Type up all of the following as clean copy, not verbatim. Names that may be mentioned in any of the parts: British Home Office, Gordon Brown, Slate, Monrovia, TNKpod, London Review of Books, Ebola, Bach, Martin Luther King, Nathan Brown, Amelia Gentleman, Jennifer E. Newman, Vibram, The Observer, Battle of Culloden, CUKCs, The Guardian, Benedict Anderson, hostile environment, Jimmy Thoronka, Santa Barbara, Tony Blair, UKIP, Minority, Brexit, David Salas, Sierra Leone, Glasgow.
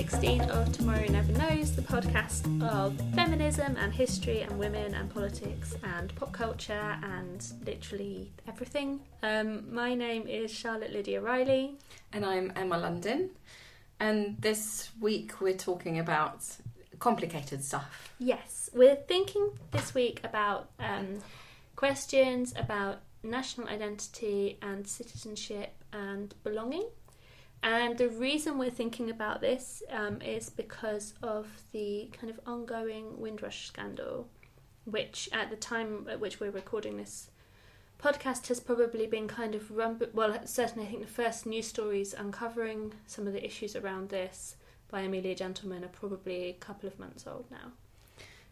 16 of Tomorrow Never Knows, the podcast of feminism and history and women and politics and pop culture and literally everything. My name is Charlotte Lydia Riley. And I'm Emma London. And this week we're talking about complicated stuff. Yes, we're thinking this week about questions about national identity and citizenship and belonging. And the reason we're thinking about this is because of the kind of ongoing Windrush scandal, which at the time at which we're recording this podcast has probably been kind of certainly I think the first news stories uncovering some of the issues around this by Amelia Gentleman are probably a couple of months old now.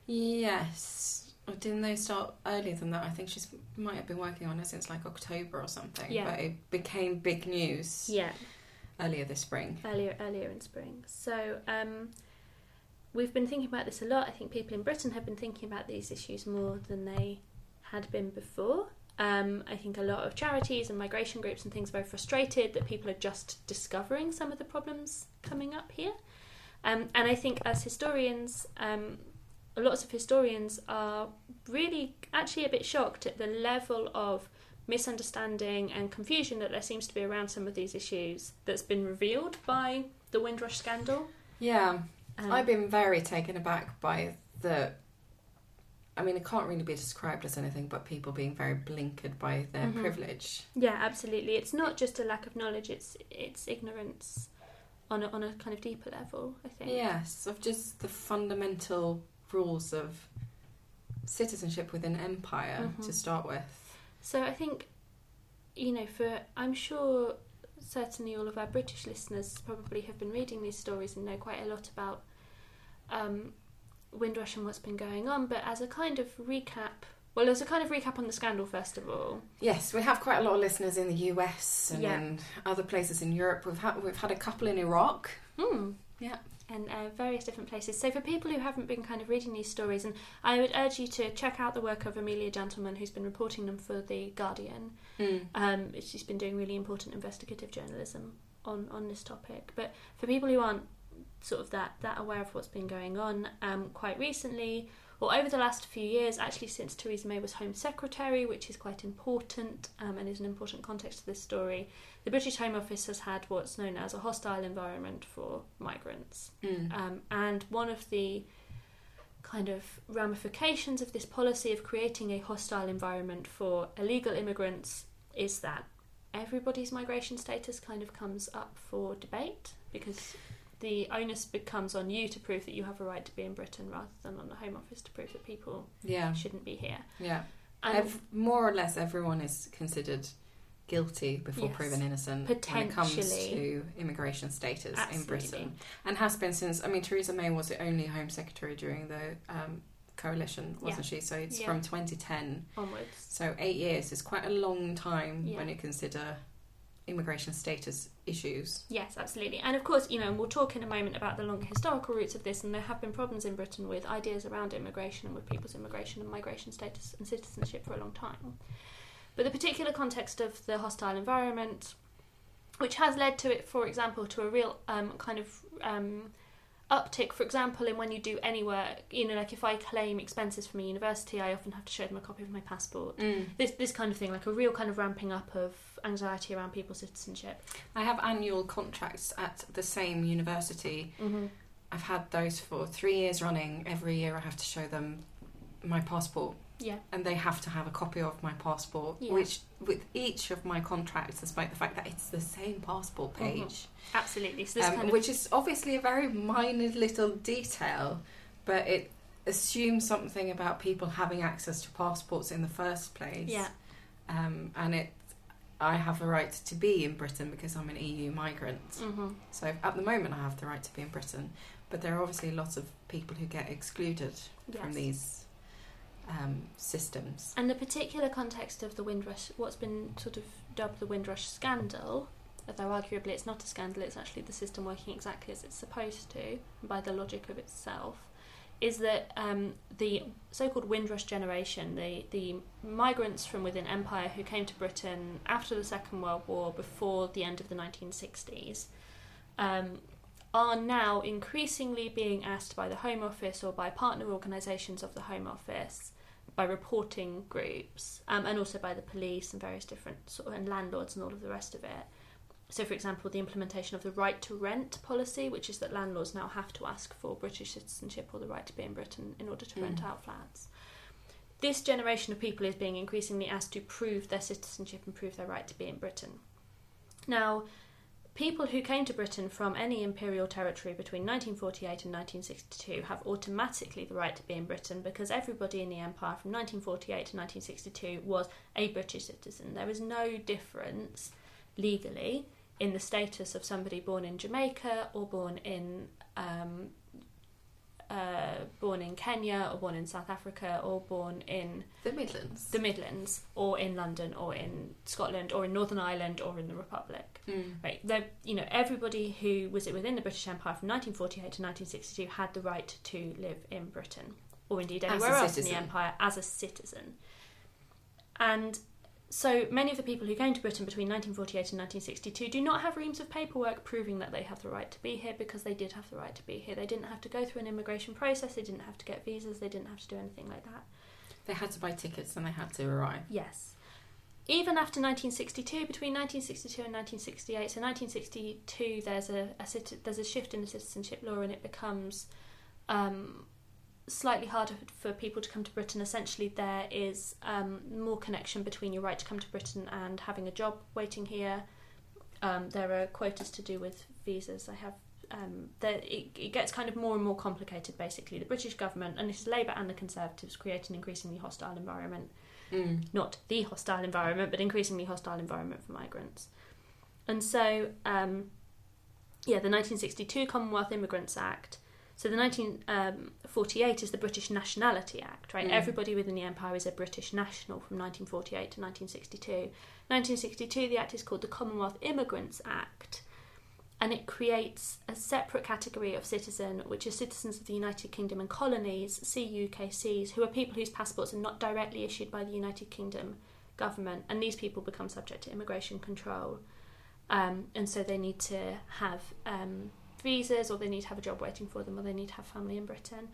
Yes. Didn't they start earlier than that? I think she might have been working on it since like October or something. Yeah. But it became big news. Yeah. Earlier this spring. Earlier in spring. So we've been thinking about this a lot. I think people in Britain have been thinking about these issues more than they had been before. I think a lot of charities and migration groups and things are very frustrated that people are just discovering some of the problems coming up here. And I think as historians... lots of historians are really actually a bit shocked at the level of misunderstanding and confusion that there seems to be around some of these issues that's been revealed by the Windrush scandal. Yeah. I've been very taken aback by it can't really be described as anything but people being very blinkered by their privilege. Yeah, absolutely. It's not just a lack of knowledge, it's ignorance on a kind of deeper level, I think. Yes, of just the fundamental rules of citizenship within empire to start with. So I think, I'm sure certainly all of our British listeners probably have been reading these stories and know quite a lot about Windrush and what's been going on, but as a kind of recap on the scandal first of all. Yes, we have quite a lot of listeners in the US and in other places in Europe. We've had a couple in Iraq. Mm. Yeah. And various different places. So for people who haven't been kind of reading these stories, and I would urge you to check out the work of Amelia Gentleman, who's been reporting them for The Guardian. Mm. She's been doing really important investigative journalism on this topic. But for people who aren't sort of that aware of what's been going on quite recently, or over the last few years, actually since Theresa May was Home Secretary, which is quite important and is an important context to this story, the British Home Office has had what's known as a hostile environment for migrants. Mm. And one of the kind of ramifications of this policy of creating a hostile environment for illegal immigrants is that everybody's migration status kind of comes up for debate because... the onus becomes on you to prove that you have a right to be in Britain rather than on the Home Office to prove that people shouldn't be here. Yeah. And more or less everyone is considered guilty before proven innocent when it comes to immigration status in Britain. And has been since, Theresa May was the only Home Secretary during the coalition, wasn't she? So it's from 2010. Onwards. So 8 years is quite a long time when you consider... immigration status issues. Yes, absolutely. And of course, and we'll talk in a moment about the longer historical roots of this, and there have been problems in Britain with ideas around immigration and with people's immigration and migration status and citizenship for a long time. But the particular context of the hostile environment, which has led to it, for example, to a real uptick, for example, in when you do any work, like if I claim expenses from a university, I often have to show them a copy of my passport. Mm. This kind of thing, like a real kind of ramping up of anxiety around people's citizenship. I have annual contracts at the same university. Mm-hmm. I've had those for 3 years running. Every year I have to show them my passport. Yeah. And they have to have a copy of my passport, which with each of my contracts, despite the fact that it's the same passport page. Mm-hmm. Absolutely. So this kind of... which is obviously a very minor little detail, but it assumes something about people having access to passports in the first place. Yeah. I have a right to be in Britain because I'm an EU migrant. Mm-hmm. So at the moment I have the right to be in Britain, but there are obviously lots of people who get excluded from these... systems. And the particular context of the Windrush, what's been sort of dubbed the Windrush scandal, although arguably it's not a scandal, it's actually the system working exactly as it's supposed to, by the logic of itself, is that the so-called Windrush generation, the migrants from within empire who came to Britain after the Second World War, before the end of the 1960s, are now increasingly being asked by the Home Office or by partner organisations of the Home Office, by reporting groups, and also by the police and various different sort of, and landlords and all of the rest of it. So, for example, the implementation of the right to rent policy, which is that landlords now have to ask for British citizenship or the right to be in Britain in order to rent out flats. This generation of people is being increasingly asked to prove their citizenship and prove their right to be in Britain. Now, people who came to Britain from any imperial territory between 1948 and 1962 have automatically the right to be in Britain because everybody in the empire from 1948 to 1962 was a British citizen. There is no difference legally in the status of somebody born in Jamaica or born in Kenya or born in South Africa or born in the Midlands or in London or in Scotland or in Northern Ireland or in the Republic. Right, everybody who was within the British Empire from 1948 to 1962 had the right to live in Britain or indeed anywhere else in the empire as a citizen. And so many of the people who came to Britain between 1948 and 1962 do not have reams of paperwork proving that they have the right to be here, because they did have the right to be here. They didn't have to go through an immigration process, they didn't have to get visas, they didn't have to do anything like that. They had to buy tickets and they had to arrive. Yes. Even after 1962, between 1962 and 1968, so 1962 there's a shift in the citizenship law and it becomes slightly harder for people to come to Britain. Essentially, there is more connection between your right to come to Britain and having a job waiting here. There are quotas to do with visas. It gets kind of more and more complicated, basically. The British government, and this is Labour and the Conservatives, create an increasingly hostile environment. Not the hostile environment, but increasingly hostile environment for migrants. And so, the 1962 Commonwealth Immigrants Act. So the 1948 is the British Nationality Act, right? Everybody within the empire is a British national from 1948 to 1962. 1962, the act is called the Commonwealth Immigrants Act, and it creates a separate category of citizen, which is citizens of the United Kingdom and colonies, CUKCs, who are people whose passports are not directly issued by the United Kingdom government, and these people become subject to immigration control, and so they need to have visas, or they need to have a job waiting for them, or they need to have family in Britain.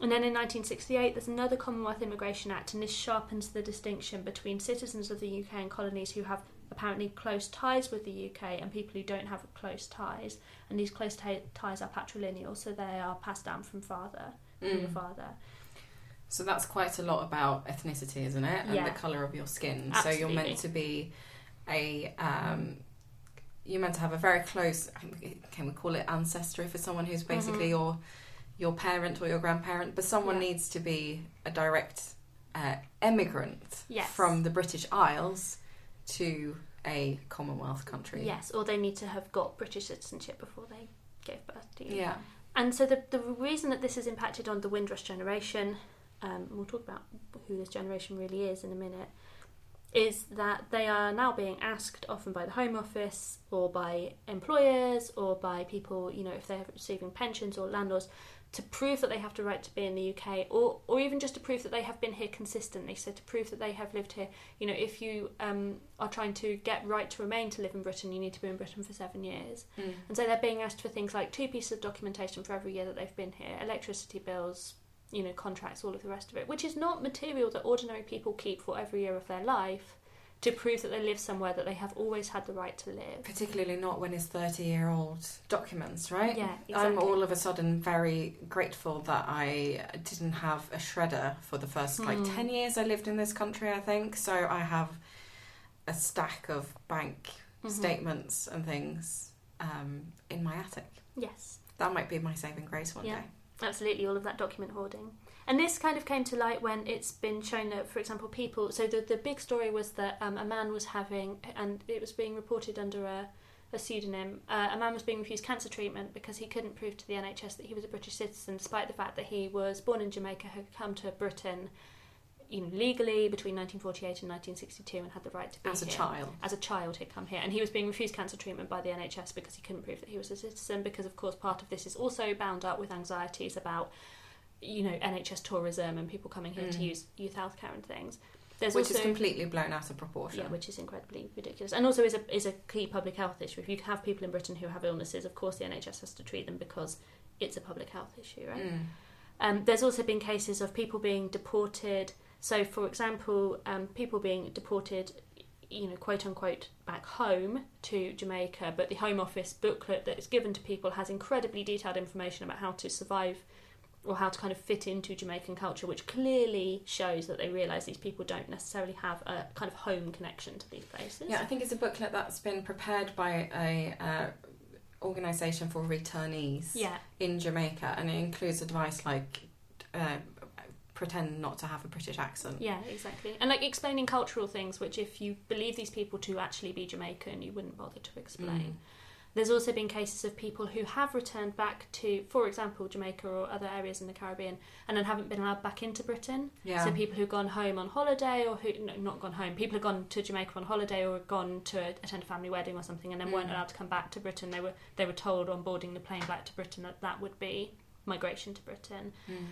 And then in 1968 there's another Commonwealth Immigration Act, and this sharpens the distinction between citizens of the UK and colonies who have apparently close ties with the UK and people who don't have close ties, and these close ties are patrilineal, so they are passed down from your father. So that's quite a lot about ethnicity, isn't it? And the colour of your skin. Absolutely. So you're meant to be you're meant to have a very close, can we call it ancestry for someone who's basically your parent or your grandparent, but someone needs to be a direct emigrant from the British Isles to a Commonwealth country. Yes, or they need to have got British citizenship before they gave birth to you. Yeah. And so the reason that this has impacted on the Windrush generation, we'll talk about who this generation really is in a minute, is that they are now being asked often by the Home Office or by employers or by people, if they're receiving pensions or landlords, to prove that they have the right to be in the UK, or even just to prove that they have been here consistently, so to prove that they have lived here. If you are trying to get right to remain to live in Britain, you need to be in Britain for 7 years. And so they're being asked for things like 2 pieces of documentation for every year that they've been here, electricity bills, contracts, all of the rest of it, which is not material that ordinary people keep for every year of their life to prove that they live somewhere that they have always had the right to live. Particularly not when it's 30-year-old documents, right? Yeah, exactly. I'm all of a sudden very grateful that I didn't have a shredder for the first 10 years I lived in this country, I think. So I have a stack of bank statements and things in my attic. Yes. That might be my saving grace one day. Absolutely, all of that document hoarding. And this kind of came to light when it's been shown that, for example, people... So the big story was that a man was having... And it was being reported under a pseudonym. A man was being refused cancer treatment because he couldn't prove to the NHS that he was a British citizen, despite the fact that he was born in Jamaica, had come to Britain legally between 1948 and 1962 and had the right to be here. As a child he'd come here. And he was being refused cancer treatment by the NHS because he couldn't prove that he was a citizen, because of course part of this is also bound up with anxieties about NHS tourism and people coming here to use youth healthcare and things. There's which also, is completely blown out of proportion. Yeah, which is incredibly ridiculous. And also is a key public health issue. If you have people in Britain who have illnesses, of course the NHS has to treat them because it's a public health issue, right? Mm. There's also been cases of people being deported. So, for example, people being deported, you know, quote-unquote, back home to Jamaica, but the Home Office booklet that is given to people has incredibly detailed information about how to survive or how to kind of fit into Jamaican culture, which clearly shows that they realise these people don't necessarily have a kind of home connection to these places. Yeah, I think it's a booklet that's been prepared by a organisation for returnees in Jamaica, and it includes advice like pretend not to have a British accent. Yeah, exactly. And like explaining cultural things, which if you believe these people to actually be Jamaican, you wouldn't bother to explain. Mm. There's also been cases of people who have returned back to, for example, Jamaica or other areas in the Caribbean, and then haven't been allowed back into Britain. Yeah. So people who've gone home on holiday, or people who've gone to Jamaica on holiday or gone to attend a family wedding or something, and then weren't allowed to come back to Britain. They were told on boarding the plane back to Britain that would be migration to Britain. Mm.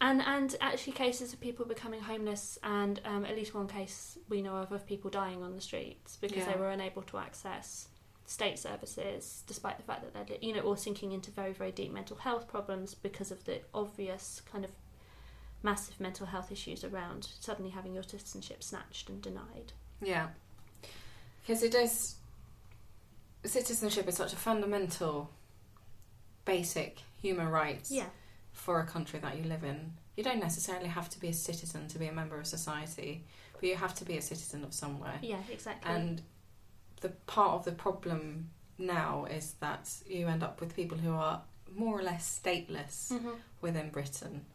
And actually cases of people becoming homeless, and at least one case we know of people dying on the streets because they were unable to access state services, despite the fact that they're, you know, or sinking into very, very deep mental health problems because of the obvious kind of massive mental health issues around suddenly having your citizenship snatched and denied. Yeah. Because it is... Citizenship is such a fundamental, basic human rights for a country that you live in. You don't necessarily have to be a citizen to be a member of society, but you have to be a citizen of somewhere. Yeah, exactly. And the part of the problem now is that you end up with people who are more or less stateless within Britain.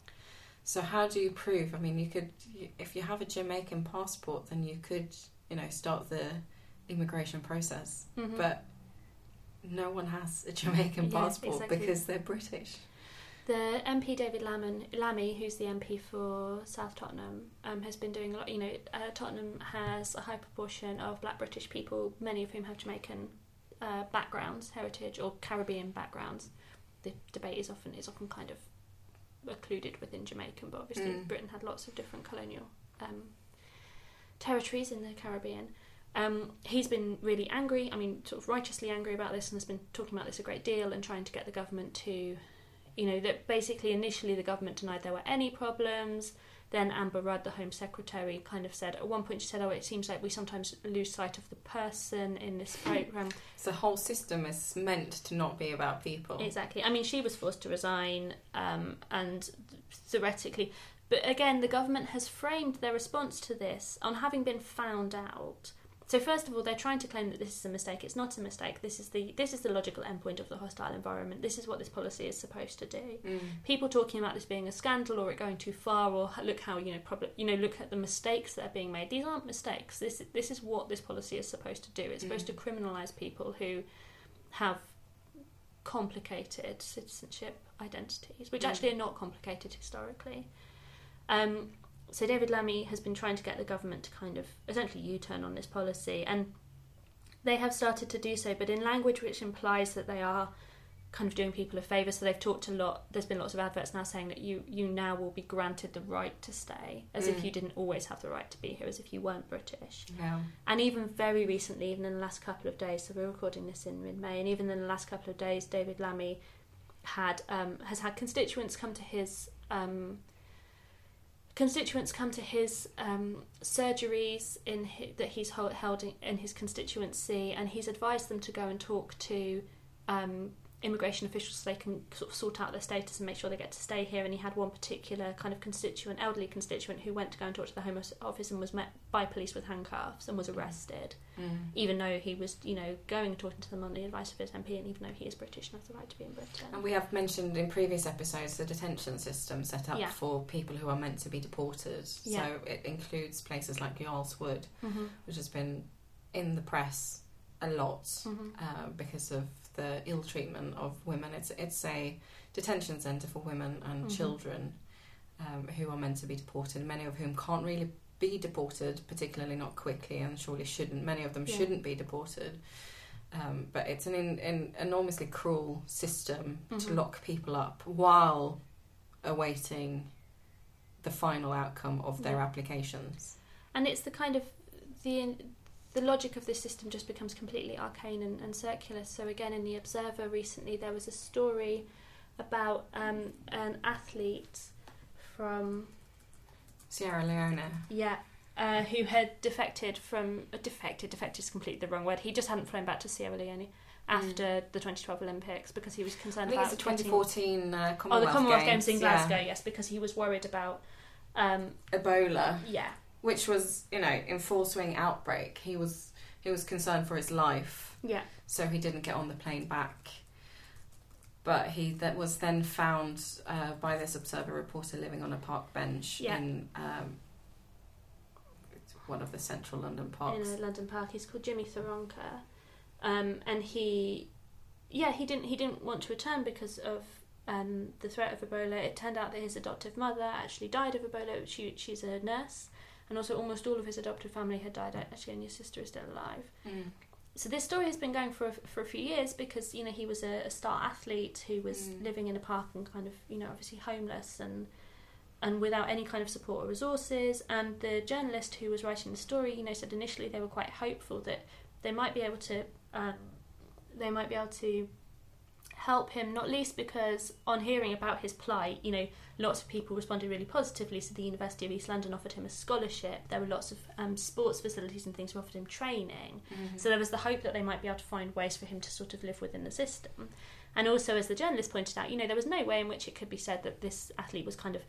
So how do you prove? I mean, you could, if you have a Jamaican passport, then you could, you know, start the immigration process. Mm-hmm. But no one has a Jamaican passport because they're British. The MP David Lammy, who's the MP for South Tottenham, has been doing a lot. You know, Tottenham has a high proportion of black British people, many of whom have Jamaican backgrounds, heritage, or Caribbean backgrounds. The debate is often kind of occluded within Jamaican, but obviously Britain had lots of different colonial territories in the Caribbean. He's been really angry, I mean, sort of righteously angry about this, and has been talking about this a great deal and trying to get the government to... You know, that basically initially the government denied there were any problems. Then Amber Rudd, the Home Secretary, kind of said, at one point she said, oh, it seems like we sometimes lose sight of the person in this programme. So the whole system is meant to not be about people. Exactly. I mean, she was forced to resign and theoretically... But again, the government has framed their response to this on having been found out. So first of all, they're trying to claim that this is a mistake. It's not a mistake. This is the logical endpoint of the hostile environment. This is what this policy is supposed to do. Mm. People talking about this being a scandal or it going too far, or look how, you know, look at the mistakes that are being made. These aren't mistakes. This is what this policy is supposed to do. It's supposed to criminalise people who have complicated citizenship identities, which actually are not complicated historically. So David Lammy has been trying to get the government to kind of essentially U-turn on this policy, and they have started to do so, but in language which implies that they are kind of doing people a favour. So they've talked a lot, there's been lots of adverts now saying that you now will be granted the right to stay, as if you didn't always have the right to be here, as if you weren't British. Yeah. And even very recently, even in the last couple of days, so we're recording this in mid-May, and even in the last couple of days, David Lammy has had constituents come to his surgeries that he's held in his constituency, and he's advised them to go and talk to immigration officials so they can sort of sort out their status and make sure they get to stay here. And he had one particular kind of constituent, elderly constituent, who went to go and talk to the Home Office and was met by police with handcuffs and was arrested, even though he was, you know, going and talking to them on the advice of his MP, and even though he is British and has the right to be in Britain. And we have mentioned in previous episodes the detention system set up for people who are meant to be deported. Yeah. So it includes places like Yarlswood, which has been in the press a lot because of the ill treatment of women. It's a detention centre for women and children who are meant to be deported, many of whom can't really be deported, particularly not quickly, and surely shouldn't. Many of them shouldn't be deported. But it's an enormously cruel system to lock people up while awaiting the final outcome of their applications. And it's the kind of the logic of this system just becomes completely arcane and circular. So again, in The Observer recently, there was a story about an athlete from Sierra Leone. Yeah. Who had defected from... Defected is completely the wrong word. He just hadn't flown back to Sierra Leone after the 2012 Olympics because he was concerned about... I think about it's the 2014 Commonwealth Games. Oh, the Commonwealth Games in Glasgow, yes, because he was worried about... Ebola. Yeah. Which was, you know, in full swing outbreak. He was concerned for his life. Yeah. So he didn't get on the plane back. But he was then found by this Observer reporter living on a park bench in... one of the central London parks. In a London park. He's called Jimmy Thoronka. And he didn't want to return because of the threat of Ebola. It turned out that his adoptive mother actually died of Ebola. She's a nurse. And also almost all of his adoptive family had died, actually, and his sister is still alive. Mm. So this story has been going for a few years because, you know, he was a star athlete who was living in a park and kind of, you know, obviously homeless and without any kind of support or resources. And the journalist who was writing the story, you know, said initially they were quite hopeful that they might be able to help him, not least because on hearing about his plight, you know, lots of people responded really positively. So the University of East London offered him a scholarship. There were lots of sports facilities and things who offered him training. Mm-hmm. So there was the hope that they might be able to find ways for him to sort of live within the system. And also, as the journalist pointed out, you know, there was no way in which it could be said that this athlete was kind of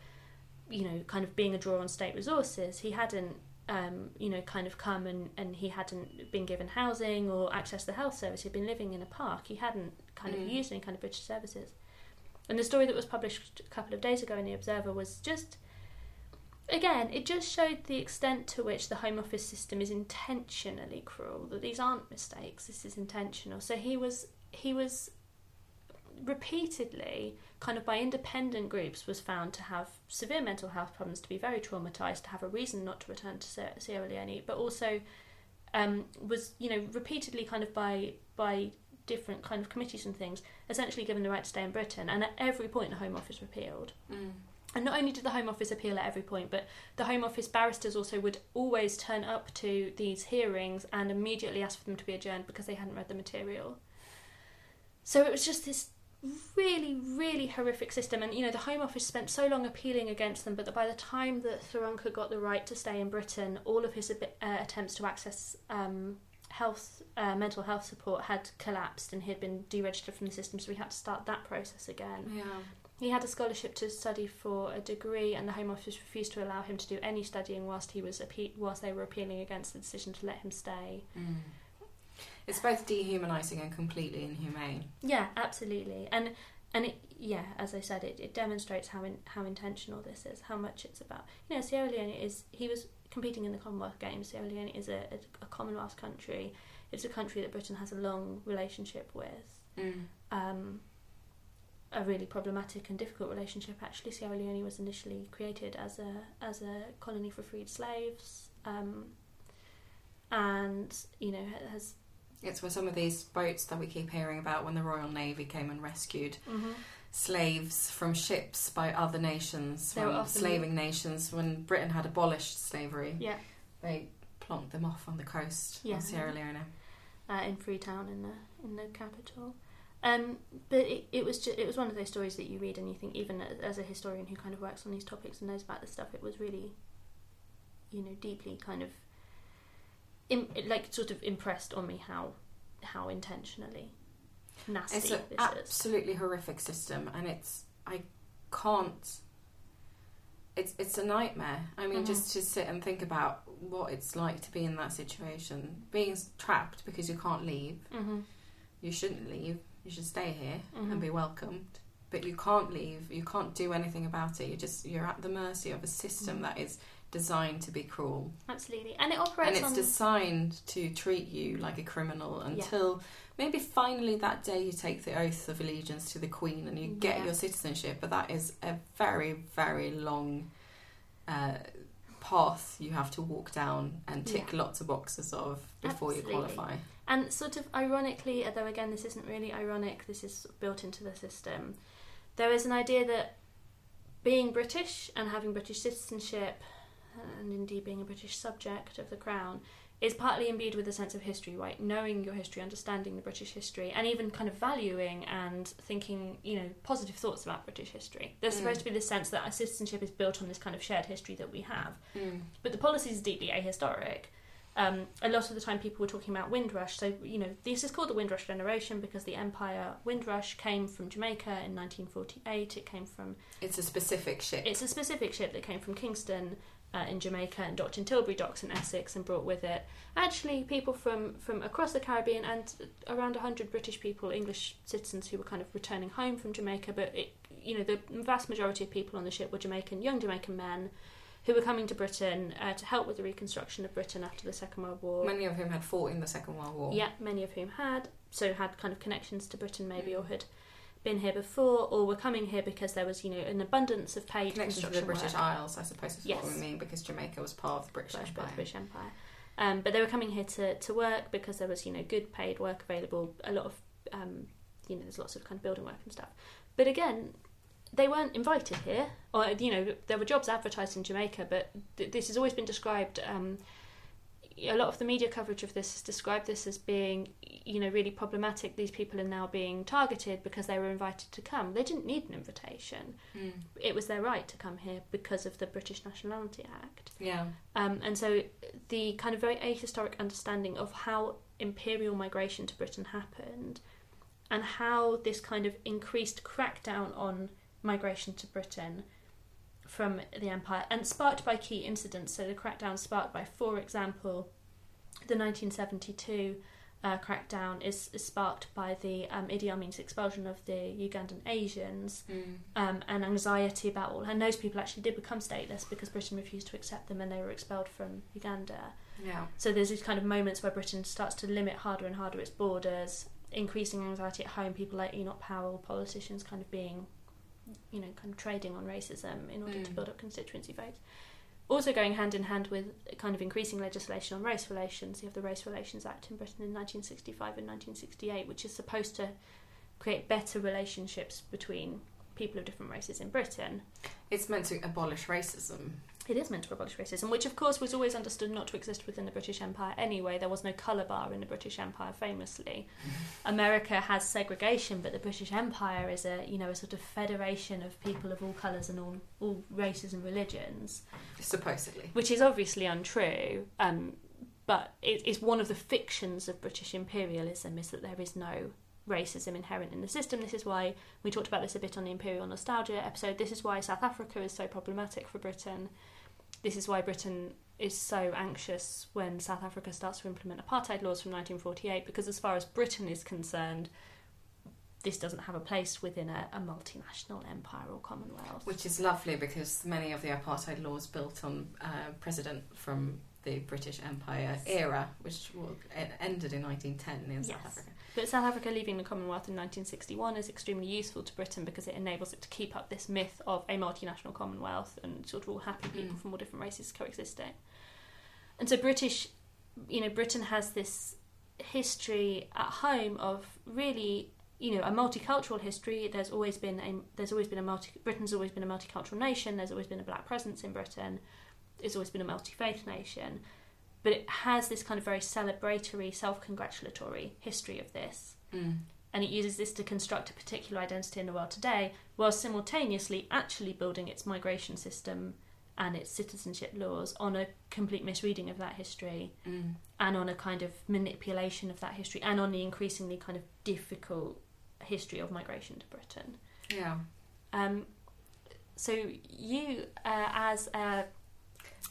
being a draw on state resources. He hadn't, come and he hadn't been given housing or access to the health service. He'd been living in a park. He hadn't kind of used any kind of British services. And the story that was published a couple of days ago in The Observer was just, again, it just showed the extent to which the Home Office system is intentionally cruel, that these aren't mistakes, this is intentional. So he was repeatedly, kind of by independent groups, was found to have severe mental health problems, to be very traumatised, to have a reason not to return to Sierra Leone, but also was, you know, repeatedly kind of by different kind of committees and things, essentially given the right to stay in Britain. And at every point the Home Office appealed. Mm. And not only did the Home Office appeal at every point, but the Home Office barristers also would always turn up to these hearings and immediately ask for them to be adjourned because they hadn't read the material. So it was just this really, really horrific system, and you know the Home Office spent so long appealing against them, but by the time that Thoronka got the right to stay in Britain, all of his attempts to access mental health support had collapsed, and he had been deregistered from the system, so we had to start that process again. Yeah. He had a scholarship to study for a degree, and the Home Office refused to allow him to do any studying whilst they were appealing against the decision to let him stay. Mm. It's both dehumanising and completely inhumane. Yeah, absolutely. And it, yeah, as I said, it demonstrates how intentional this is, how much it's about. You know, Sierra Leone he was competing in the Commonwealth Games. Sierra Leone is a Commonwealth country. It's a country that Britain has a long relationship with. Mm. A really problematic and difficult relationship, actually. Sierra Leone was initially created as a colony for freed slaves. And, you know, has... It's where some of these boats that we keep hearing about when the Royal Navy came and rescued slaves from ships by other nations, from slaving nations. When Britain had abolished slavery, they plonked them off on the coast of Sierra Leone. In Freetown, in the capital. But it was one of those stories that you read and you think, even as a historian who kind of works on these topics and knows about this stuff, it was really, you know, deeply kind of... impressed on me how intentionally nasty this is. It's an absolutely horrific system, and it's a nightmare. I mean, just to sit and think about what it's like to be in that situation, being trapped because you can't leave. You shouldn't leave, you should stay here and be welcomed, but you can't leave, you can't do anything about it, you're at the mercy of a system that is designed to be cruel. Absolutely. And it operates on... And it's designed to treat you like a criminal until maybe finally that day you take the oath of allegiance to the Queen and you get your citizenship, but that is a very, very long path you have to walk down and tick lots of boxes of before you qualify. And sort of ironically, although again this isn't really ironic, this is built into the system, there is an idea that being British and having British citizenship, and indeed being a British subject of the Crown, is partly imbued with a sense of history, right? Knowing your history, understanding the British history, and even kind of valuing and thinking, you know, positive thoughts about British history. There's supposed to be this sense that our citizenship is built on this kind of shared history that we have. But the policies are deeply ahistoric. A lot of the time people were talking about Windrush. So, you know, this is called the Windrush generation because the empire Windrush came from Jamaica in 1948. It came from... It's a specific ship that came from Kingston in Jamaica and docked in Tilbury Docks in Essex and brought with it, actually, people from across the Caribbean and around 100 British people, English citizens who were kind of returning home from Jamaica. But, it, you know, the vast majority of people on the ship were Jamaican, young Jamaican men, who were coming to Britain to help with the reconstruction of Britain after the Second World War. Many of whom had fought in the Second World War. Yeah, many of whom had, so had kind of connections to Britain maybe, or had been here before, or were coming here because there was, you know, an abundance of paid construction to the British work. Isles, I suppose is what we mean, because Jamaica was part of the British Empire. Part of the British Empire. But they were coming here to work because there was, you know, good paid work available, a lot of, you know, there's lots of kind of building work and stuff. But again, they weren't invited here, or, you know, there were jobs advertised in Jamaica, but this has always been described, a lot of the media coverage of this has described this as being, you know, really problematic. These people are now being targeted because they were invited to come. They didn't need an invitation. It was their right to come here because of the British Nationality Act. And so the kind of very ahistoric understanding of how imperial migration to Britain happened and how this kind of increased crackdown on migration to Britain from the Empire, and sparked by key incidents. So the crackdown sparked by, for example, the 1972 crackdown is sparked by the Idi Amin's expulsion of the Ugandan Asians, and anxiety about all, and those people actually did become stateless because Britain refused to accept them and they were expelled from Uganda. So there's these kind of moments where Britain starts to limit harder and harder its borders, increasing anxiety at home, people like Enoch Powell, politicians kind of being, you know, kind of trading on racism in order to build up constituency votes. Also going hand in hand with kind of increasing legislation on race relations. You have the Race Relations Act in Britain in 1965 and 1968, which is supposed to create better relationships between people of different races in Britain. It's meant to abolish racism. It is meant to abolish racism, which of course was always understood not to exist within the British Empire anyway. There was no colour bar in the British Empire, famously. America has segregation, but the British Empire is a, you know, a sort of federation of people of all colours and all races and religions. Supposedly. Which is obviously untrue, but it is one of the fictions of British imperialism, is that there is no racism inherent in the system. This is why we talked about this a bit on the Imperial Nostalgia episode. This is why South Africa is so problematic for Britain. This is why Britain is so anxious when South Africa starts to implement apartheid laws from 1948, because as far as Britain is concerned, this doesn't have a place within a multinational empire or commonwealth. Which is lovely, because many of the apartheid laws built on precedent from the British Empire era, which ended in 1910 in South Africa. But South Africa leaving the Commonwealth in 1961 is extremely useful to Britain because it enables it to keep up this myth of a multinational Commonwealth and sort of all happy people from all different races coexisting. And so British, you know, Britain has this history at home of really, you know, a multicultural history. Britain's always been a multicultural nation. There's always been a black presence in Britain. It's always been a multi-faith nation, but it has this kind of very celebratory, self-congratulatory history of this, and it uses this to construct a particular identity in the world today, while simultaneously actually building its migration system and its citizenship laws on a complete misreading of that history, and on a kind of manipulation of that history, and on the increasingly kind of difficult history of migration to Britain. So you, as a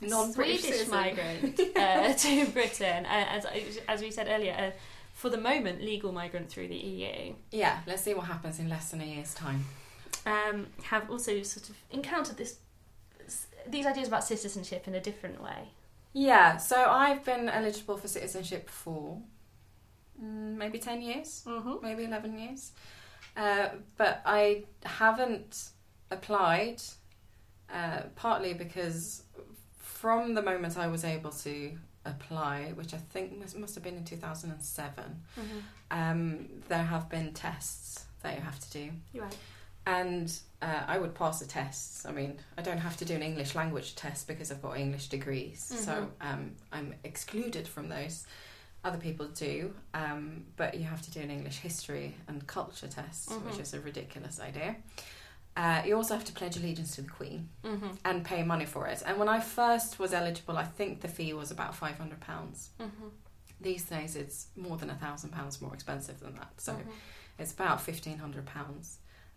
non-British Swedish migrant to Britain, as we said earlier, for the moment legal migrant through the EU. Yeah, let's see what happens in less than a year's time. Have also sort of encountered these ideas about citizenship in a different way. Yeah, so I've been eligible for citizenship for maybe 10 years, maybe 11 years, but I haven't applied, partly because from the moment I was able to apply, which I think must have been in 2007, there have been tests that you have to do. You're right. And I would pass the tests. I mean, I don't have to do an English language test because I've got English degrees. Mm-hmm. So I'm excluded from those. Other people do. But you have to do an English history and culture test, mm-hmm. which is a ridiculous idea. You also have to pledge allegiance to the Queen mm-hmm. and pay money for it. And when I first was eligible, I think the fee was about £500. Mm-hmm. These days, it's more than £1,000 more expensive than that. So mm-hmm. it's about £1,500.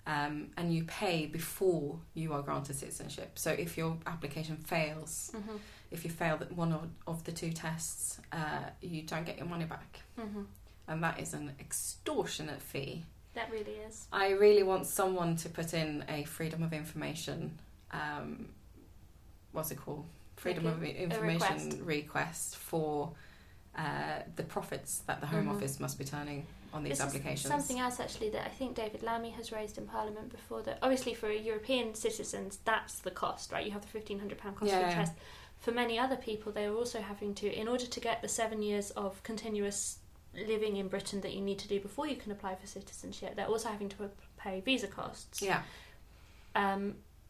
And you pay before you are granted citizenship. So if your application fails, mm-hmm. if you fail one of the two tests, you don't get your money back. Mm-hmm. And that is an extortionate fee. That really is. I really want someone to put in a Freedom of Information, what's it called? Freedom of Information request for the profits that the Home mm-hmm. Office must be turning on these applications. Is something else actually that I think David Lammy has raised in Parliament before, that obviously for European citizens that's the cost, right? You have the £1,500 cost of the test. For many other people, they are also having to, in order to get the 7 years of continuous living in Britain that you need to do before you can apply for citizenship, they're also having to pay visa costs. Yeah.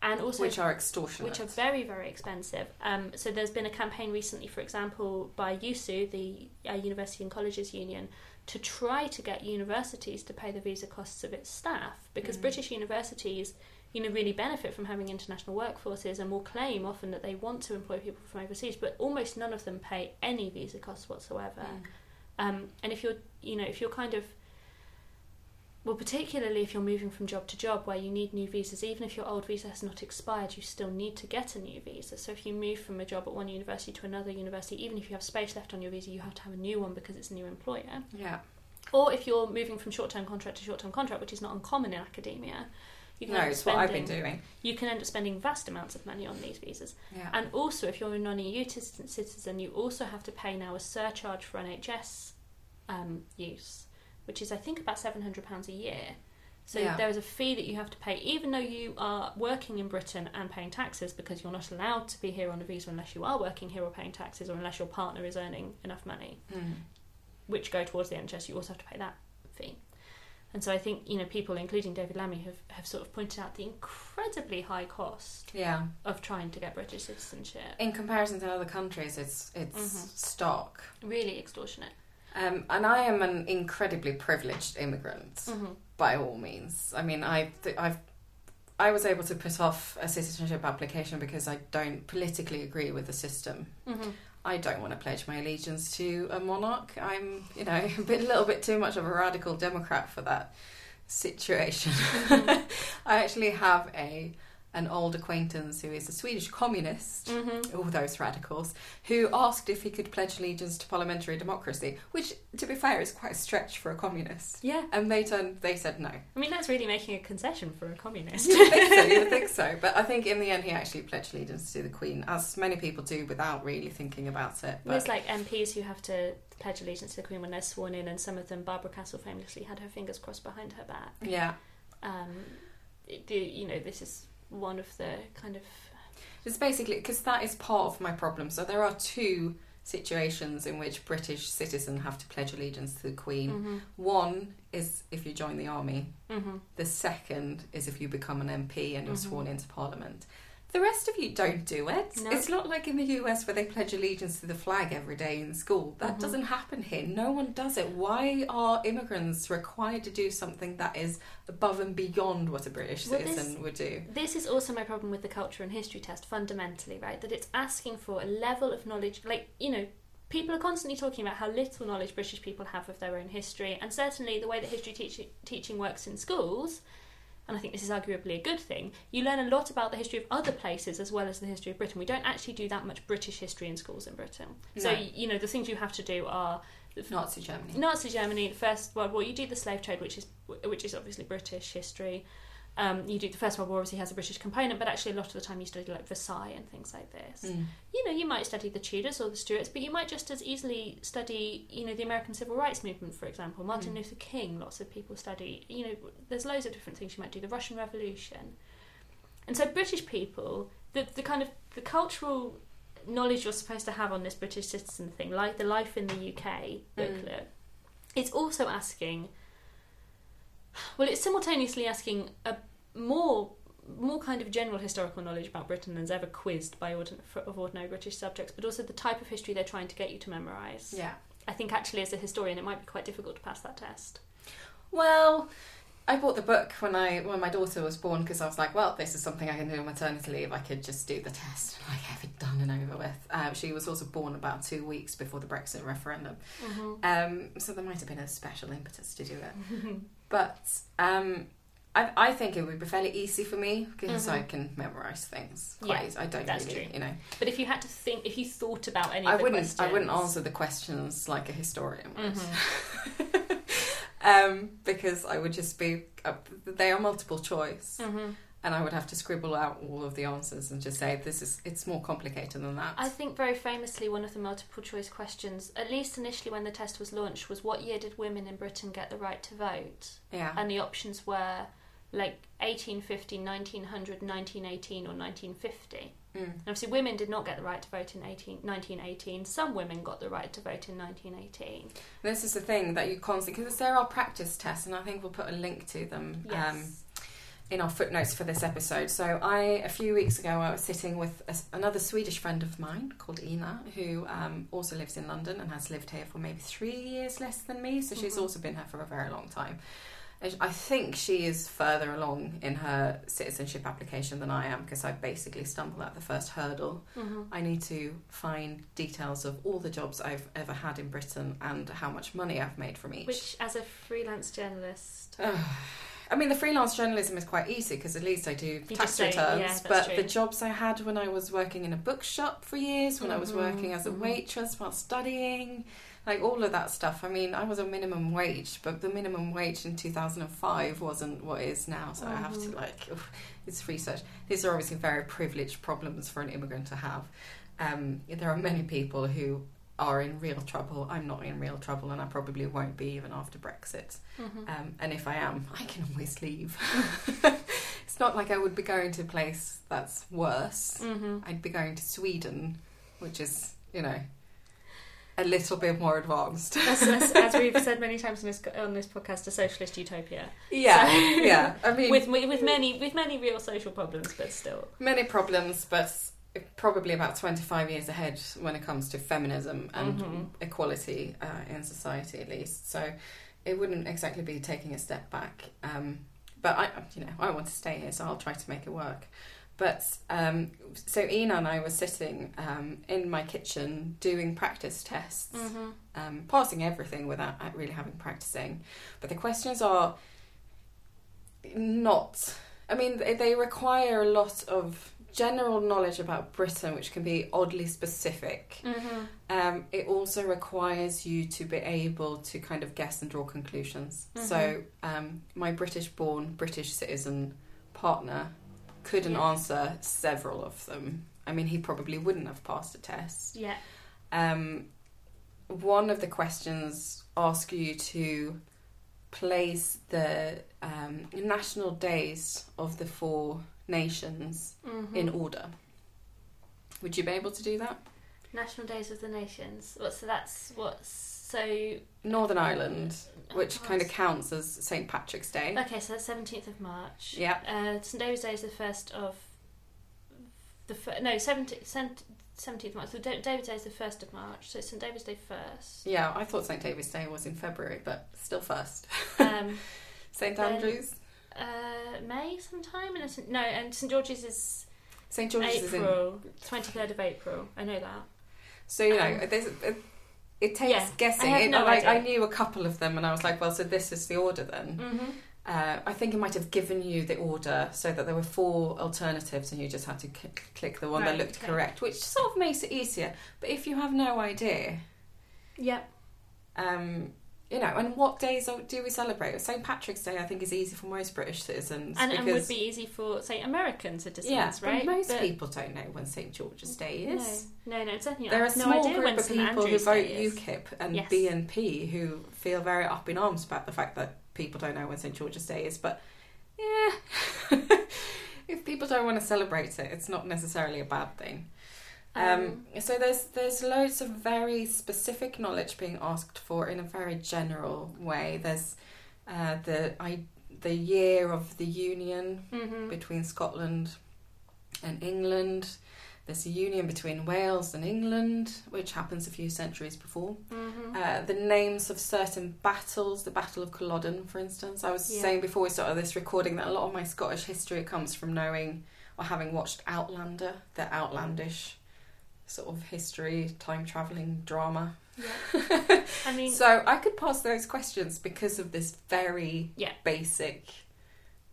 And also which are extortionate. Which are very, very expensive. So there's been a campaign recently, for example, by USU, the University and Colleges Union, to try to get universities to pay the visa costs of its staff, because British universities, you know, really benefit from having international workforces and will claim often that they want to employ people from overseas, but almost none of them pay any visa costs whatsoever. And if you're, you know, if you're kind of, well, particularly if you're moving from job to job where you need new visas, even if your old visa has not expired, you still need to get a new visa. So if you move from a job at one university to another university, even if you have space left on your visa, you have to have a new one because it's a new employer. Yeah. Or if you're moving from short-term contract to short-term contract, which is not uncommon in academia, you can You can end up spending vast amounts of money on these visas. Yeah. And also, if you're a non-EU citizen, you also have to pay now a surcharge for NHS use, which is, I think, about £700 a year. So there is a fee that you have to pay, even though you are working in Britain and paying taxes, because you're not allowed to be here on a visa unless you are working here or paying taxes, or unless your partner is earning enough money, which go towards the NHS. You also have to pay that fee. And so I think, you know, people, including David Lammy, have sort of pointed out the incredibly high cost of trying to get British citizenship. In comparison to other countries, it's stark. Really extortionate. And I am an incredibly privileged immigrant, by all means. I mean, I was able to put off a citizenship application because I don't politically agree with the system. Mm-hmm. I don't want to pledge my allegiance to a monarch. I'm, you know, a little bit too much of a radical Democrat for that situation. Mm-hmm. I actually have an old acquaintance who is a Swedish communist, all those radicals, who asked if he could pledge allegiance to parliamentary democracy, which, to be fair, is quite a stretch for a communist. Yeah. And they said no. I mean, that's really making a concession for a communist. You would think so. But I think in the end he actually pledged allegiance to the Queen, as many people do without really thinking about it. But there's like MPs who have to pledge allegiance to the Queen when they're sworn in, and some of them, Barbara Castle famously, had her fingers crossed behind her back. Yeah. You know, this is one of the kind of... It's basically... Because that is part of my problem. So there are two situations in which British citizens have to pledge allegiance to the Queen. Mm-hmm. One is if you join the army. Mm-hmm. The second is if you become an MP and you're sworn into Parliament. The rest of you don't do it. No. It's not like in the US where they pledge allegiance to the flag every day in school. That doesn't happen here. No one does it. Why are immigrants required to do something that is above and beyond what a British citizen would do? This is also my problem with the culture and history test, fundamentally, right? That it's asking for a level of knowledge, like, you know, people are constantly talking about how little knowledge British people have of their own history, and certainly the way that history teaching works in schools. And I think this is arguably a good thing, you learn a lot about the history of other places as well as the history of Britain. We don't actually do that much British history in schools in Britain. No. So, you know, the things you have to do are... Nazi Germany, the First World War. You do the slave trade, which is obviously British history. You do the First World War, obviously has a British component, but actually a lot of the time you study like Versailles and things like this. Mm. You know, you might study the Tudors or the Stuarts, but you might just as easily study, you know, the American Civil Rights Movement, for example. Martin Luther King, lots of people study. You know, there's loads of different things you might do. The Russian Revolution. And so British people, the kind of the cultural knowledge you're supposed to have on this British citizen thing, like the Life in the UK booklet, it's also asking... Well, it's simultaneously asking a more kind of general historical knowledge about Britain than's ever quizzed by ordinary British subjects, but also the type of history they're trying to get you to memorise. Yeah. I think actually as a historian it might be quite difficult to pass that test. Well, I bought the book when my daughter was born because I was like, well, this is something I can do on maternity leave. I could just do the test and have it done and over with. She was also born about 2 weeks before the Brexit referendum. Mm-hmm. So there might have been a special impetus to do it. But I think it would be fairly easy for me because mm-hmm. I can memorise things quite easy. I don't really, true. You know. But if you had to think, if you thought about any of the questions... I wouldn't answer the questions like a historian would. Mm-hmm. Because I would just be... they are multiple choice. Mm-hmm. And I would have to scribble out all of the answers and just say, it's more complicated than that. I think very famously one of the multiple choice questions, at least initially when the test was launched, was what year did women in Britain get the right to vote? Yeah. And the options were... like 1850, 1900, 1918 or 1950. Mm. And obviously women did not get the right to vote in 1918. Some women got the right to vote in 1918. This is the thing that you constantly... because there are practice tests, and I think we'll put a link to them in our footnotes for this episode. So a few weeks ago, I was sitting with another Swedish friend of mine called Ina, who also lives in London and has lived here for maybe 3 years less than me. So she's mm-hmm. also been here for a very long time. I think she is further along in her citizenship application than I am because I basically stumbled at the first hurdle. Mm-hmm. I need to find details of all the jobs I've ever had in Britain and how much money I've made from each. Which, as a freelance journalist... I mean, the freelance journalism is quite easy because at least I do tax returns, but true. The jobs I had when I was working in a bookshop for years, when mm-hmm. I was working as a waitress while studying... like, all of that stuff. I mean, I was on minimum wage, but the minimum wage in 2005 wasn't what it is now, so mm-hmm. I have to, it's research. These are obviously very privileged problems for an immigrant to have. There are many people who are in real trouble. I'm not in real trouble, and I probably won't be even after Brexit. Mm-hmm. And if I am, I can always leave. It's not like I would be going to a place that's worse. Mm-hmm. I'd be going to Sweden, which is, a little bit more advanced. As we've said many times on this podcast, a socialist utopia. Yeah, so, yeah. I mean, with many real social problems, but still. Many problems, but probably about 25 years ahead when it comes to feminism and mm-hmm. equality in society, at least. So it wouldn't exactly be taking a step back. But I want to stay here, so I'll try to make it work. But, so Ina and I were sitting in my kitchen doing practice tests, mm-hmm. Passing everything without really having practising. But the questions are not... I mean, they require a lot of general knowledge about Britain, which can be oddly specific. Mm-hmm. It also requires you to be able to kind of guess and draw conclusions. Mm-hmm. So my British-born, British citizen partner... couldn't answer several of them. I mean, he probably wouldn't have passed the test. Yeah. One of the questions asks you to place the national days of the four nations mm-hmm. in order. Would you be able to do that? National days of the nations. Northern Ireland, which kind of counts as St. Patrick's Day. Okay, so that's 17th of March. Yeah. St. David's Day is the 17th of March. So David's Day is the 1st of March, so it's St. David's Day 1st. Yeah, I thought St. David's Day was in February, but still 1st. St. Andrew's? May sometime? And St. George's is... St. George's April, is in... 23rd of April, I know that. So, there's... It takes guessing. I knew a couple of them and I was like, well, so this is the order then. Mm-hmm. I think it might have given you the order so that there were four alternatives and you just had to click the one that looked correct, which sort of makes it easier. But if you have no idea... Yep. And what days do we celebrate? St. Patrick's Day, I think, is easy for most British citizens. And would be easy for, say, American citizens, right? But most people don't know when St. George's Day is. No, certainly not. There are a small group of people who vote UKIP and BNP who feel very up in arms about the fact that people don't know when St. George's Day is. But, if people don't want to celebrate it, it's not necessarily a bad thing. So there's loads of very specific knowledge being asked for in a very general way. There's the year of the union between Scotland and England. There's a union between Wales and England, which happens a few centuries before. The names of certain battles, the Battle of Culloden, for instance. I was saying before we started this recording that a lot of my Scottish history comes from knowing or having watched Outlander, the outlandish sort of history, time-travelling drama. Yeah. I mean, so I could pose those questions because of this very basic...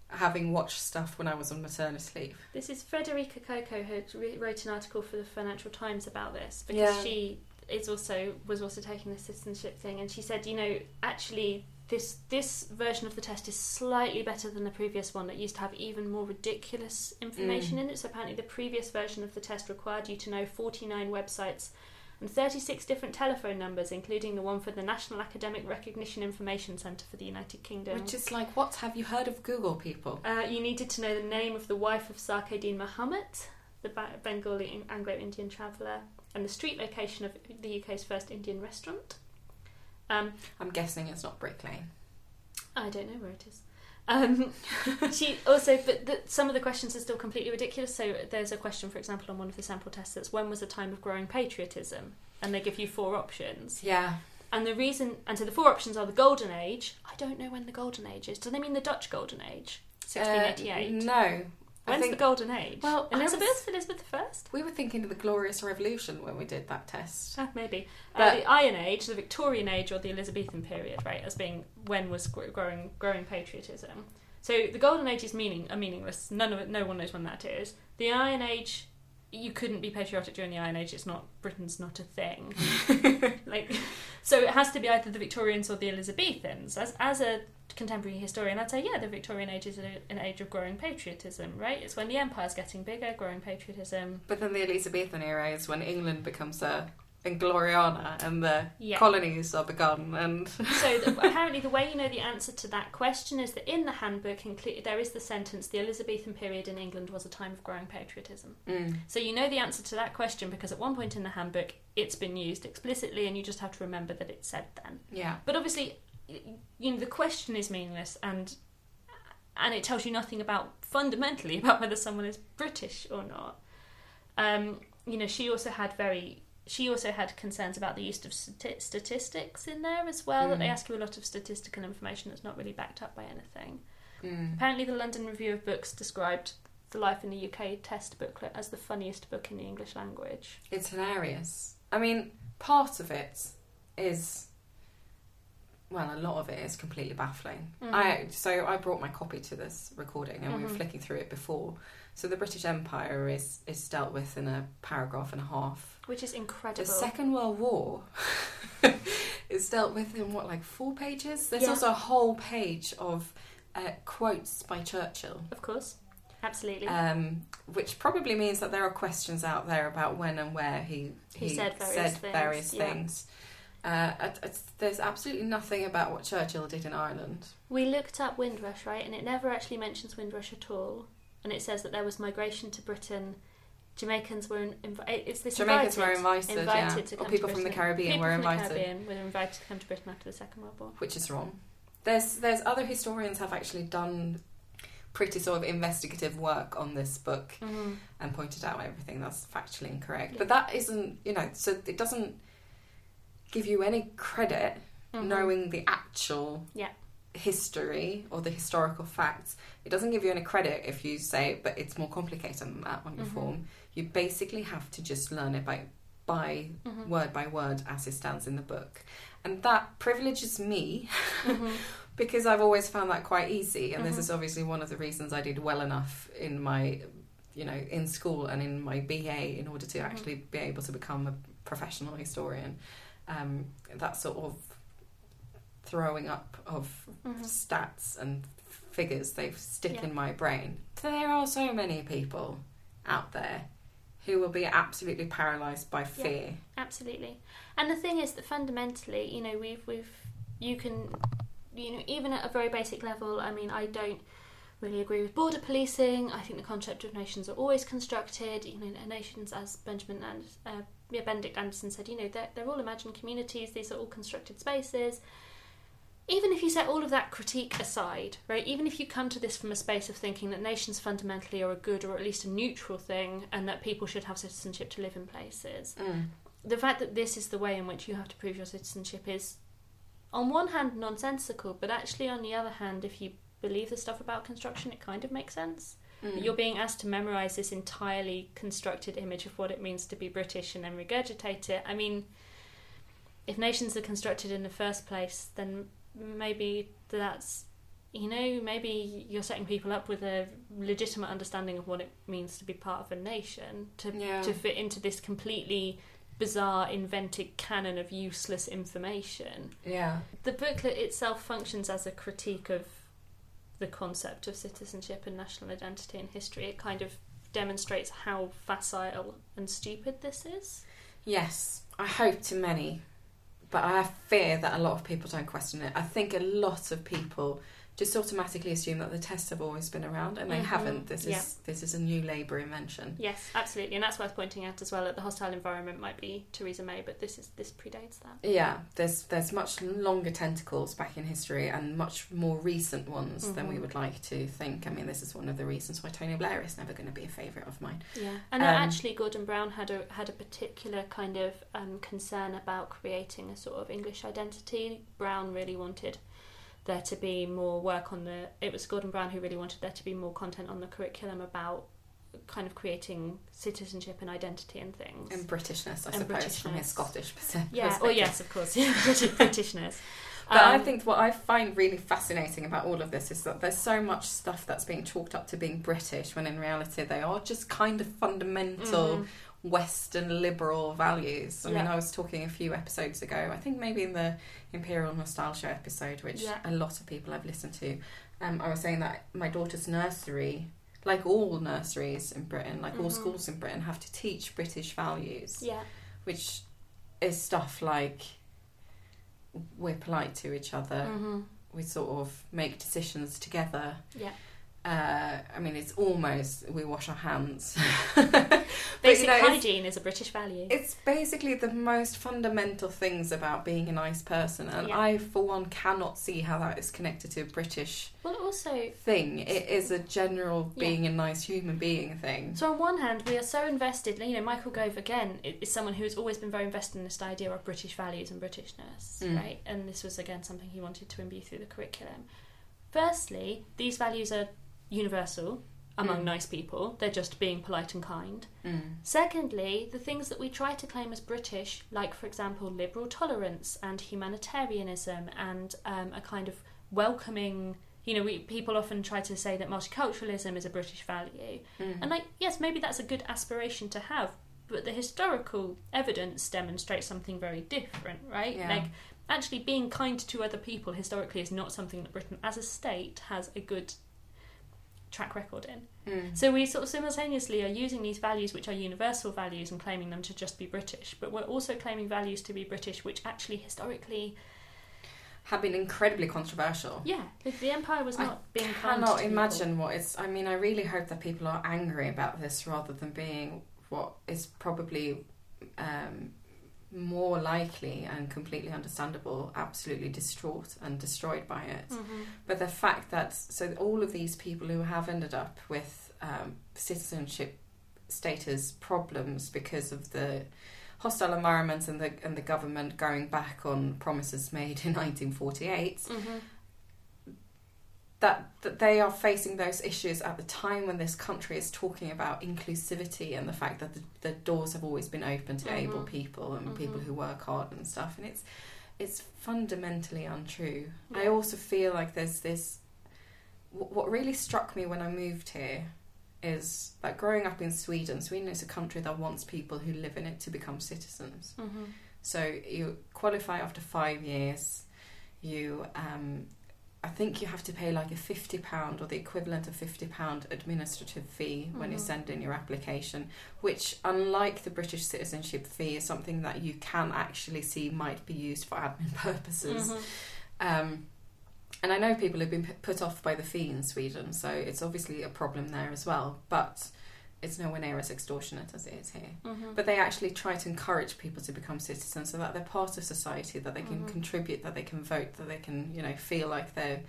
having watched stuff when I was on maternity leave. This is Frederica Coco, who wrote an article for the Financial Times about this, because she is was also taking the citizenship thing, and she said, you know, actually this version of the test is slightly better than the previous one that used to have even more ridiculous information in it. So apparently the previous version of the test required you to know 49 websites and 36 different telephone numbers, including the one for the National Academic Recognition Information Centre for the United Kingdom. Which is like, what? Have you heard of Google, people? You needed to know the name of the wife of Sake Dean Muhammad, the Bengali Anglo-Indian traveller, and the street location of the UK's first Indian restaurant. I'm guessing it's not Brick Lane. I don't know where it is. She also, but some of the questions are still completely ridiculous. So there's a question, for example, on one of the sample tests that's, when was the time of growing patriotism? And they give you four options. Yeah. And the reason, and so the four options are the Golden Age. I don't know when the Golden Age is. Do they mean the Dutch Golden Age? 1688? No. When's the Golden Age? Well, Elizabeth I? We were thinking of the Glorious Revolution when we did that test. Maybe. The Iron Age, the Victorian Age, or the Elizabethan period, right, as being when was growing patriotism. So the Golden Age is meaningless. No one knows when that is. The Iron Age, you couldn't be patriotic during the Iron Age. Britain's not a thing. So it has to be either the Victorians or the Elizabethans. As a contemporary historian, I'd say, the Victorian age is an age of growing patriotism, right? It's when the empire's getting bigger, growing patriotism. But then the Elizabethan era is when England becomes a Ingloriana and the colonies are begun. And so apparently the way you know the answer to that question is that in the handbook there is the sentence, the Elizabethan period in England was a time of growing patriotism. So you know the answer to that question because at one point in the handbook it's been used explicitly, and you just have to remember that it said then. Yeah. But obviously, you know, the question is meaningless, and it tells you nothing fundamentally about whether someone is British or not. You know, she also had concerns about the use of statistics in there as well, that they ask you a lot of statistical information that's not really backed up by anything. Apparently the London Review of Books described the Life in the UK test booklet as the funniest book in the English language. It's hilarious. I mean, part of it is... well, a lot of it is completely baffling. I brought my copy to this recording, and we were flicking through it before. So the British Empire is dealt with in a paragraph and a half, which is incredible. The Second World War is dealt with in four pages. There's also a whole page of quotes by Churchill. Of course, absolutely. Which probably means that there are questions out there about when and where he said various things. There's absolutely nothing about what Churchill did in Ireland. We looked up Windrush, right, and it never actually mentions Windrush at all. And it says that there was migration to Britain. Jamaicans were invited, or people from the Caribbean were invited. People from the Caribbean were invited to come to Britain after the Second World War. Which is wrong. There's other historians have actually done pretty sort of investigative work on this book and pointed out everything that's factually incorrect. Yeah. But that isn't, so it doesn't give you any credit knowing the actual history or the historical facts. It doesn't give you any credit if you say, but it's more complicated than that on your form. You basically have to just learn it by word by word as it stands in the book. And that privileges me because I've always found that quite easy. And this is obviously one of the reasons I did well enough in my, in school and in my BA in order to actually be able to become a professional historian. That sort of throwing up of stats and figures, they stick in my brain. So there are so many people out there who will be absolutely paralysed by fear. Absolutely. And the thing is that fundamentally, you can even at a very basic level, I mean, I don't really agree with border policing. I think the concept of nations are always constructed. Nations, as Benedict Anderson said, they're all imagined communities. These are all constructed spaces. even if you set all of that critique aside, right, even if you come to this from a space of thinking that nations fundamentally are a good or at least a neutral thing and that people should have citizenship to live in places, the fact that this is the way in which you have to prove your citizenship is, on one hand, nonsensical, but actually, on the other hand, if you believe the stuff about construction, it kind of makes sense. You're being asked to memorise this entirely constructed image of what it means to be British and then regurgitate it. I mean, if nations are constructed in the first place, then maybe that's, you know, maybe you're setting people up with a legitimate understanding of what it means to be part of a nation, to fit into this completely bizarre, invented canon of useless information. Yeah. The booklet itself functions as a critique of the concept of citizenship and national identity and history. It kind of demonstrates how facile and stupid this is. Yes, I hope to many, but I fear that a lot of people don't question it. I think a lot of people just automatically assume that the tests have always been around, and they haven't. This is a new Labour invention. Yes, absolutely, and that's worth pointing out as well. That the hostile environment might be Theresa May, but this predates that. Yeah, there's much longer tentacles back in history, and much more recent ones than we would like to think. I mean, this is one of the reasons why Tony Blair is never going to be a favourite of mine. Yeah, and actually, Gordon Brown had a particular kind of concern about creating a sort of English identity. Brown really wanted there to be more work on the... It was Gordon Brown who really wanted there to be more content on the curriculum about kind of creating citizenship and identity and things. And Britishness, I suppose, from a Scottish perspective. Yeah, oh yes, of course, Britishness. But I think what I find really fascinating about all of this is that there's so much stuff that's being chalked up to being British, when in reality they are just kind of fundamental Western liberal values. I mean, I was talking a few episodes ago, I think maybe in the Imperial Nostalgia episode, which a lot of people have listened to, I was saying that my daughter's nursery, like all nurseries in Britain, like all schools in Britain, have to teach British values, which is stuff like we're polite to each other, we sort of make decisions together, I mean, it's almost we wash our hands. Basic hygiene is a British value. It's basically the most fundamental things about being a nice person, and I, for one, cannot see how that is connected to a British thing. It is a general being a nice human being thing. So on one hand, we are so invested. You know, Michael Gove again is someone who has always been very invested in this idea of British values and Britishness, right? And this was again something he wanted to imbue through the curriculum. Firstly, these values are universal among nice people. They're just being polite and kind. Secondly, the things that we try to claim as British, like, for example, liberal tolerance and humanitarianism and a kind of welcoming, you know, people often try to say that multiculturalism is a British value. And, like, yes, maybe that's a good aspiration to have, but the historical evidence demonstrates something very different, right? Like, actually being kind to other people historically is not something that Britain as a state has a good track record in. So we sort of simultaneously are using these values, which are universal values, and claiming them to just be British, but we're also claiming values to be British which actually historically have been incredibly controversial. The empire was not being kind to people. I cannot imagine what it's... I mean, I really hope that people are angry about this rather than being what is probably more likely and completely understandable, absolutely distraught and destroyed by it. But the fact that all of these people who have ended up with citizenship status problems because of the hostile environment and the government going back on promises made in 1948, that they are facing those issues at the time when this country is talking about inclusivity and the fact that the doors have always been open to able people and people who work hard and stuff. And it's fundamentally untrue. I also feel like there's this... What really struck me when I moved here is that growing up in Sweden, Sweden is a country that wants people who live in it to become citizens. So you qualify after 5 years, you... I think you have to pay like a £50 or the equivalent of £50 administrative fee when you send in your application, which, unlike the British citizenship fee, is something that you can actually see might be used for admin purposes. And I know people have been put off by the fee in Sweden, so it's obviously a problem there as well. But it's nowhere near as extortionate as it is here. Mm-hmm. But they actually try to encourage people to become citizens so that they're part of society, that they can mm-hmm. contribute, that they can vote, that they can, you know, feel like they're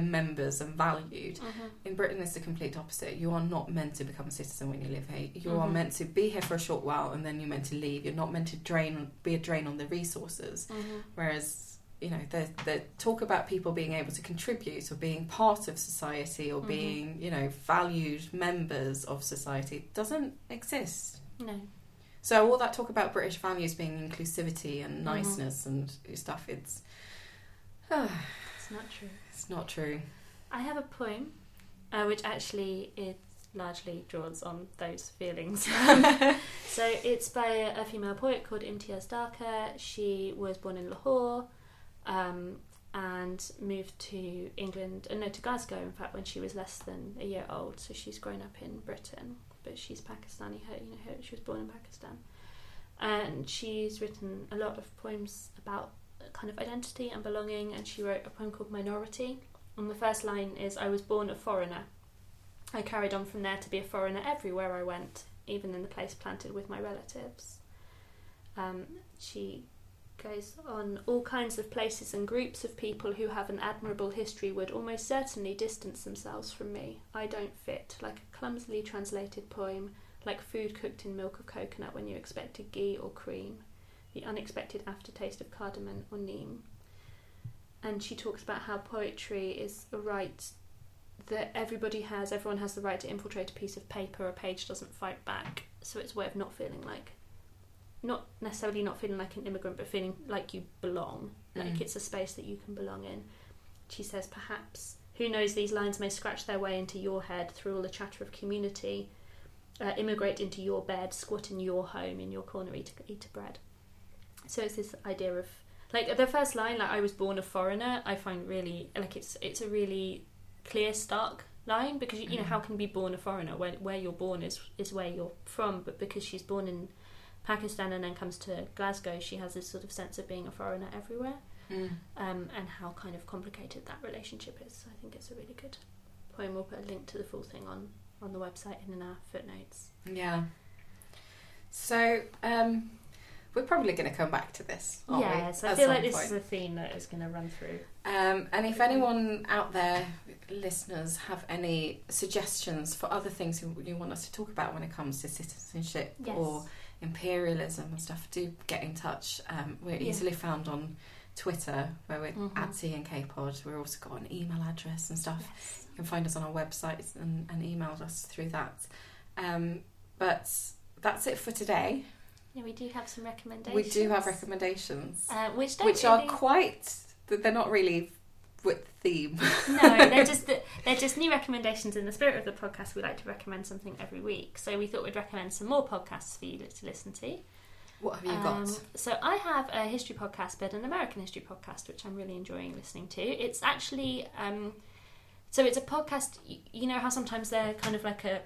members and valued. Mm-hmm. In Britain, it's the complete opposite. You are not meant to become a citizen when you live here. You mm-hmm. are meant to be here for a short while and then you're meant to leave. You're not meant to be a drain on the resources. Mm-hmm. Whereas, you know, the talk about people being able to contribute or being part of society or mm-hmm. being, you know, valued members of society doesn't exist. No. So all that talk about British values being inclusivity and niceness mm-hmm. and stuff, it's... It's not true. It's not true. I have a poem, which actually it largely draws on those feelings. So it's by a female poet called Imtiaz Darkar. She was born in Lahore and moved to England, to Glasgow, in fact, when she was less than a year old. So she's grown up in Britain, but she's Pakistani. She was born in Pakistan, and she's written a lot of poems about kind of identity and belonging, and she wrote a poem called Minority, and the first line is, "I was born a foreigner. I carried on from there to be a foreigner everywhere I went, even in the place planted with my relatives." She goes on, "All kinds of places and groups of people who have an admirable history would almost certainly distance themselves from me. I don't fit, like a clumsily translated poem, like food cooked in milk of coconut when you expected ghee or cream. The unexpected aftertaste of cardamom or neem." And she talks about how poetry is a right that everyone has the right to infiltrate a piece of paper. A page doesn't fight back, so it's a way of not necessarily feeling like an immigrant, but feeling like you belong, like it's a space that you can belong in. She says, "Perhaps, who knows, these lines may scratch their way into your head through all the chatter of community, immigrate into your bed, squat in your home, in your corner, eat a bread." So it's this idea of, like, the first line, like, "I was born a foreigner," I find really, like, it's a really clear, stark line, because, you know, how can you be born a foreigner? Where you're born is where you're from, but because she's born in Pakistan and then comes to Glasgow, she has this sort of sense of being a foreigner everywhere, and how kind of complicated that relationship is. So I think it's a really good poem. We'll put a link to the full thing on the website and in our footnotes. Yeah. So, we're probably going to come back to this, aren't we? Yeah, so I feel like this is a theme that is going to run through. And if anyone out there, listeners, have any suggestions for other things you want us to talk about when it comes to citizenship or imperialism and stuff, do get in touch. We're easily found on Twitter, where we're at TNKpod. We've also got an email address and stuff. Yes. You can find us on our website and email us through that. But that's it for today. Yeah, we do have some recommendations. We do have recommendations. Which are quite... They're not really with theme. No, they're just new recommendations. In the spirit of the podcast, we like to recommend something every week. So we thought we'd recommend some more podcasts for you to listen to. What have you got? So I have a history podcast, but an American history podcast, which I'm really enjoying listening to. It's actually... so it's a podcast... You know how sometimes they're kind of like a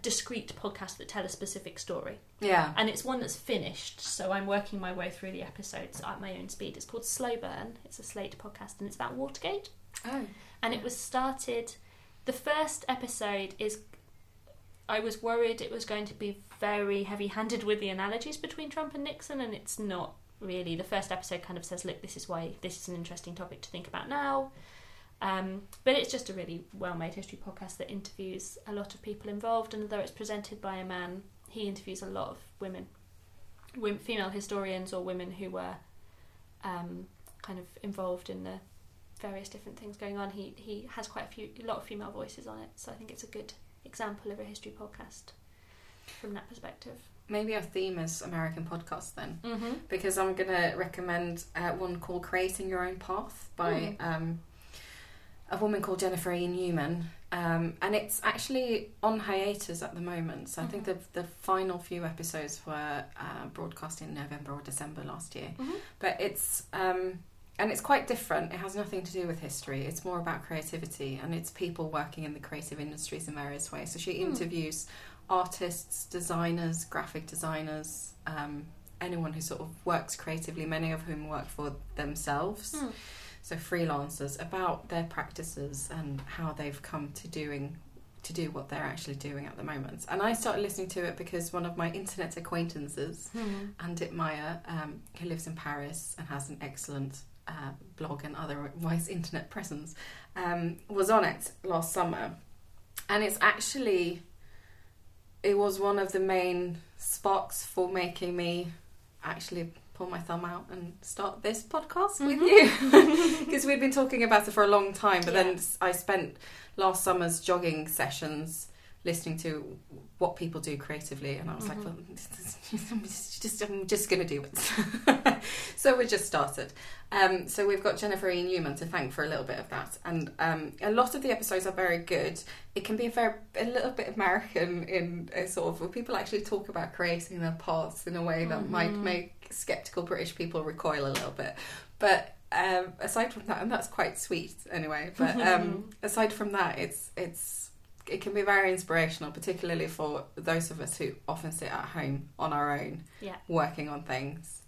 discrete podcast that tell a specific story, and it's one that's finished, so I'm working my way through the episodes at my own speed. It's called Slow Burn. It's a Slate podcast, and it's about Watergate. It was started, the first episode is, I was worried it was going to be very heavy-handed with the analogies between Trump and Nixon, and it's not really. The first episode kind of says, look, this is why this is an interesting topic to think about now. But it's just a really well-made history podcast that interviews a lot of people involved, and although it's presented by a man, he interviews a lot of women, female historians or women who were kind of involved in the various different things going on. He has quite a lot of female voices on it, so I think it's a good example of a history podcast from that perspective. Maybe our theme is American podcasts then, because I'm going to recommend one called Creating Your Own Path by... a woman called Jennifer E. Newman, and it's actually on hiatus at the moment, so I think the final few episodes were broadcast in November or December last year, but it's and it's quite different. It has nothing to do with history. It's more about creativity, and it's people working in the creative industries in various ways. So she interviews artists, designers, graphic designers, anyone who sort of works creatively, many of whom work for themselves, so freelancers, about their practices and how they've come to doing to do what they're actually doing at the moment. And I started listening to it because one of my internet acquaintances, Andit Meyer, who lives in Paris and has an excellent blog and otherwise internet presence, was on it last summer. And it's actually, it was one of the main sparks for making me actually pull my thumb out and start this podcast with you. Because we'd been talking about it for a long time, but then I spent last summer's jogging sessions listening to what people do creatively, and I was like, well, I'm just going to do it. So we just started. So we've got Jennifer E. Newman to thank for a little bit of that. And a lot of the episodes are very good. It can be a little bit American in a sort of, where people actually talk about creating their paths in a way that might make sceptical British people recoil a little bit. But aside from that, and that's quite sweet anyway, but aside from that, it can be very inspirational, particularly for those of us who often sit at home on our own, working on things,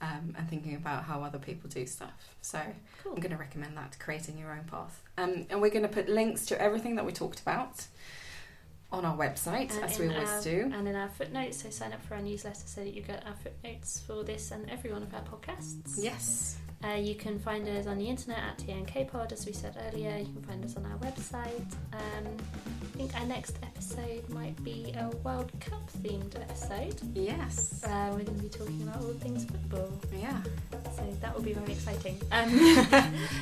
and thinking about how other people do stuff. So I'm going to recommend that, creating your own path. And we're going to put links to everything that we talked about on our website, and as we always do. And in our footnotes, so sign up for our newsletter so that you get our footnotes for this and every one of our podcasts. Yes. You can find us on the internet at TNKpod, as we said earlier. You can find us on our website. I think our next episode might be a World Cup themed episode. Yes. We're going to be talking about all things football. Yeah. So that will be very exciting.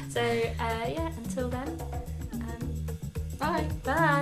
So, yeah, until then. Bye. Bye.